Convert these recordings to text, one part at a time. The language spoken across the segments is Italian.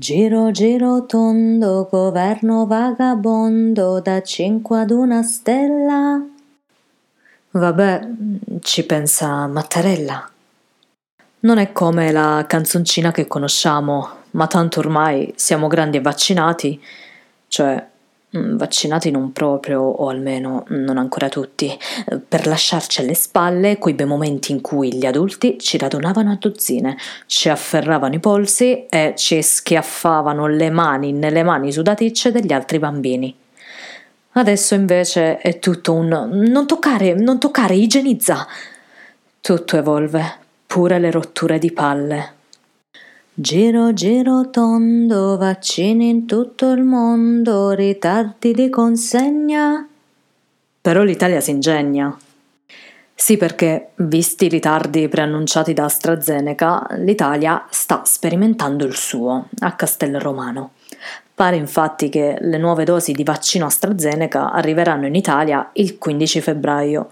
Giro, giro tondo, governo vagabondo, da 5 ad una stella. Vabbè, ci pensa Mattarella. Non è come la canzoncina che conosciamo, ma tanto ormai siamo grandi e vaccinati, cioè vaccinati non proprio, o almeno non ancora tutti, per lasciarci alle spalle quei bei momenti in cui gli adulti ci radunavano a dozzine, ci afferravano i polsi e ci schiaffavano le mani nelle mani sudaticce degli altri bambini. Adesso invece è tutto un non toccare, non toccare, igienizza. Tutto evolve, pure le rotture di palle. Giro, giro tondo, vaccini in tutto il mondo, ritardi di consegna. Però l'Italia si ingegna. Sì, perché, visti i ritardi preannunciati da AstraZeneca, l'Italia sta sperimentando il suo, a Castel Romano. Pare infatti che le nuove dosi di vaccino AstraZeneca arriveranno in Italia il 15 febbraio.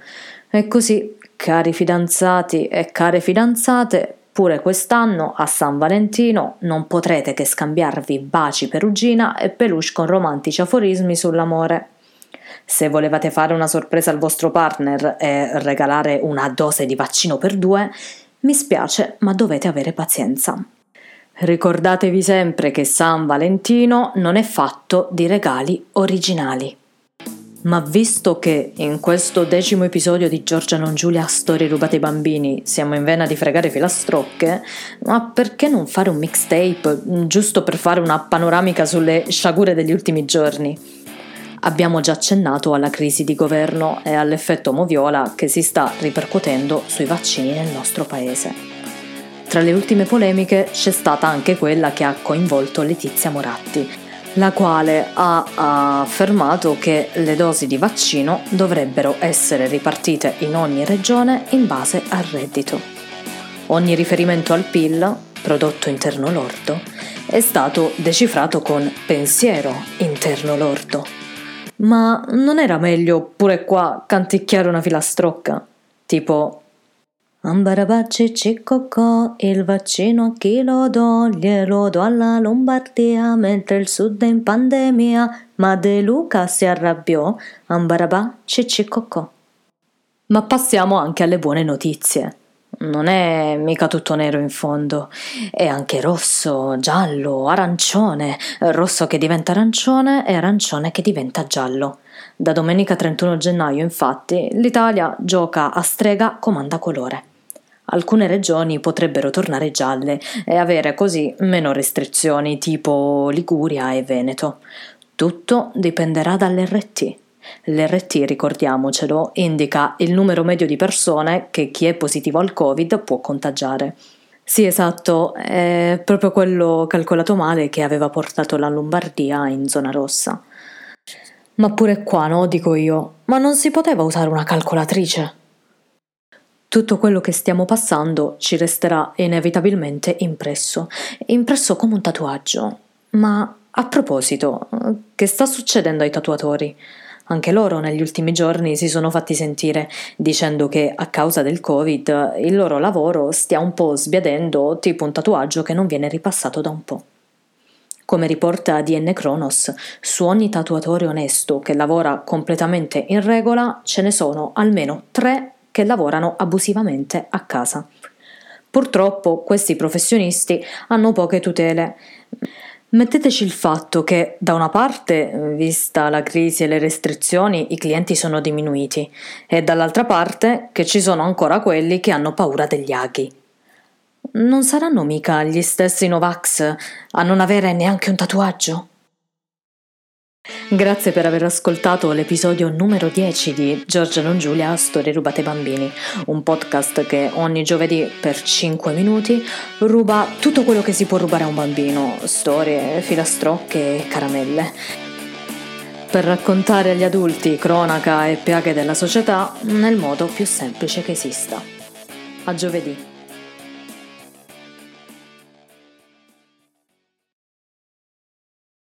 E così, cari fidanzati e care fidanzate, pure quest'anno a San Valentino non potrete che scambiarvi baci perugina e peluche con romantici aforismi sull'amore. Se volevate fare una sorpresa al vostro partner e regalare una dose di vaccino per 2, mi spiace, ma dovete avere pazienza. Ricordatevi sempre che San Valentino non è fatto di regali originali. Ma visto che in questo 10° episodio di Giorgia Non Giulia Storie rubate ai bambini siamo in vena di fregare filastrocche, ma perché non fare un mixtape giusto per fare una panoramica sulle sciagure degli ultimi giorni? Abbiamo già accennato alla crisi di governo e all'effetto moviola che si sta ripercuotendo sui vaccini nel nostro paese. Tra le ultime polemiche c'è stata anche quella che ha coinvolto Letizia Moratti, la quale ha affermato che le dosi di vaccino dovrebbero essere ripartite in ogni regione in base al reddito. Ogni riferimento al PIL, prodotto interno lordo, è stato decifrato con pensiero interno lordo. Ma non era meglio pure qua canticchiare una filastrocca? Tipo... Ambarabacci ciccocco, il vaccino a chi lo do, glielo do alla Lombardia, mentre il sud è in pandemia, ma De Luca si arrabbiò, ambarabacci ciccocco. Ma passiamo anche alle buone notizie. Non è mica tutto nero in fondo, è anche rosso, giallo, arancione, rosso che diventa arancione e arancione che diventa giallo. Da domenica 31 gennaio, infatti, l'Italia gioca a strega comanda colore. Alcune regioni potrebbero tornare gialle e avere così meno restrizioni, tipo Liguria e Veneto. Tutto dipenderà dall'RT. L'RT, ricordiamocelo, indica il numero medio di persone che chi è positivo al Covid può contagiare. Sì, esatto, è proprio quello calcolato male che aveva portato la Lombardia in zona rossa. Ma pure qua, no, dico io, ma non si poteva usare una calcolatrice? Tutto quello che stiamo passando ci resterà inevitabilmente impresso come un tatuaggio. Ma a proposito, che sta succedendo ai tatuatori? Anche loro negli ultimi giorni si sono fatti sentire dicendo che a causa del Covid il loro lavoro stia un po' sbiadendo, tipo un tatuaggio che non viene ripassato da un po'. Come riporta ADN Kronos, su ogni tatuatore onesto che lavora completamente in regola ce ne sono almeno 3 che lavorano abusivamente a casa. Purtroppo questi professionisti hanno poche tutele. Metteteci il fatto che da una parte, vista la crisi e le restrizioni, i clienti sono diminuiti e dall'altra parte che ci sono ancora quelli che hanno paura degli aghi. Non saranno mica gli stessi Novax a non avere neanche un tatuaggio? Grazie per aver ascoltato l'episodio numero 10 di Giorgia Non Giulia Storie rubate ai bambini, un podcast che ogni giovedì per 5 minuti ruba tutto quello che si può rubare a un bambino, storie, filastrocche e caramelle. Per raccontare agli adulti cronaca e piaghe della società nel modo più semplice che esista. A giovedì.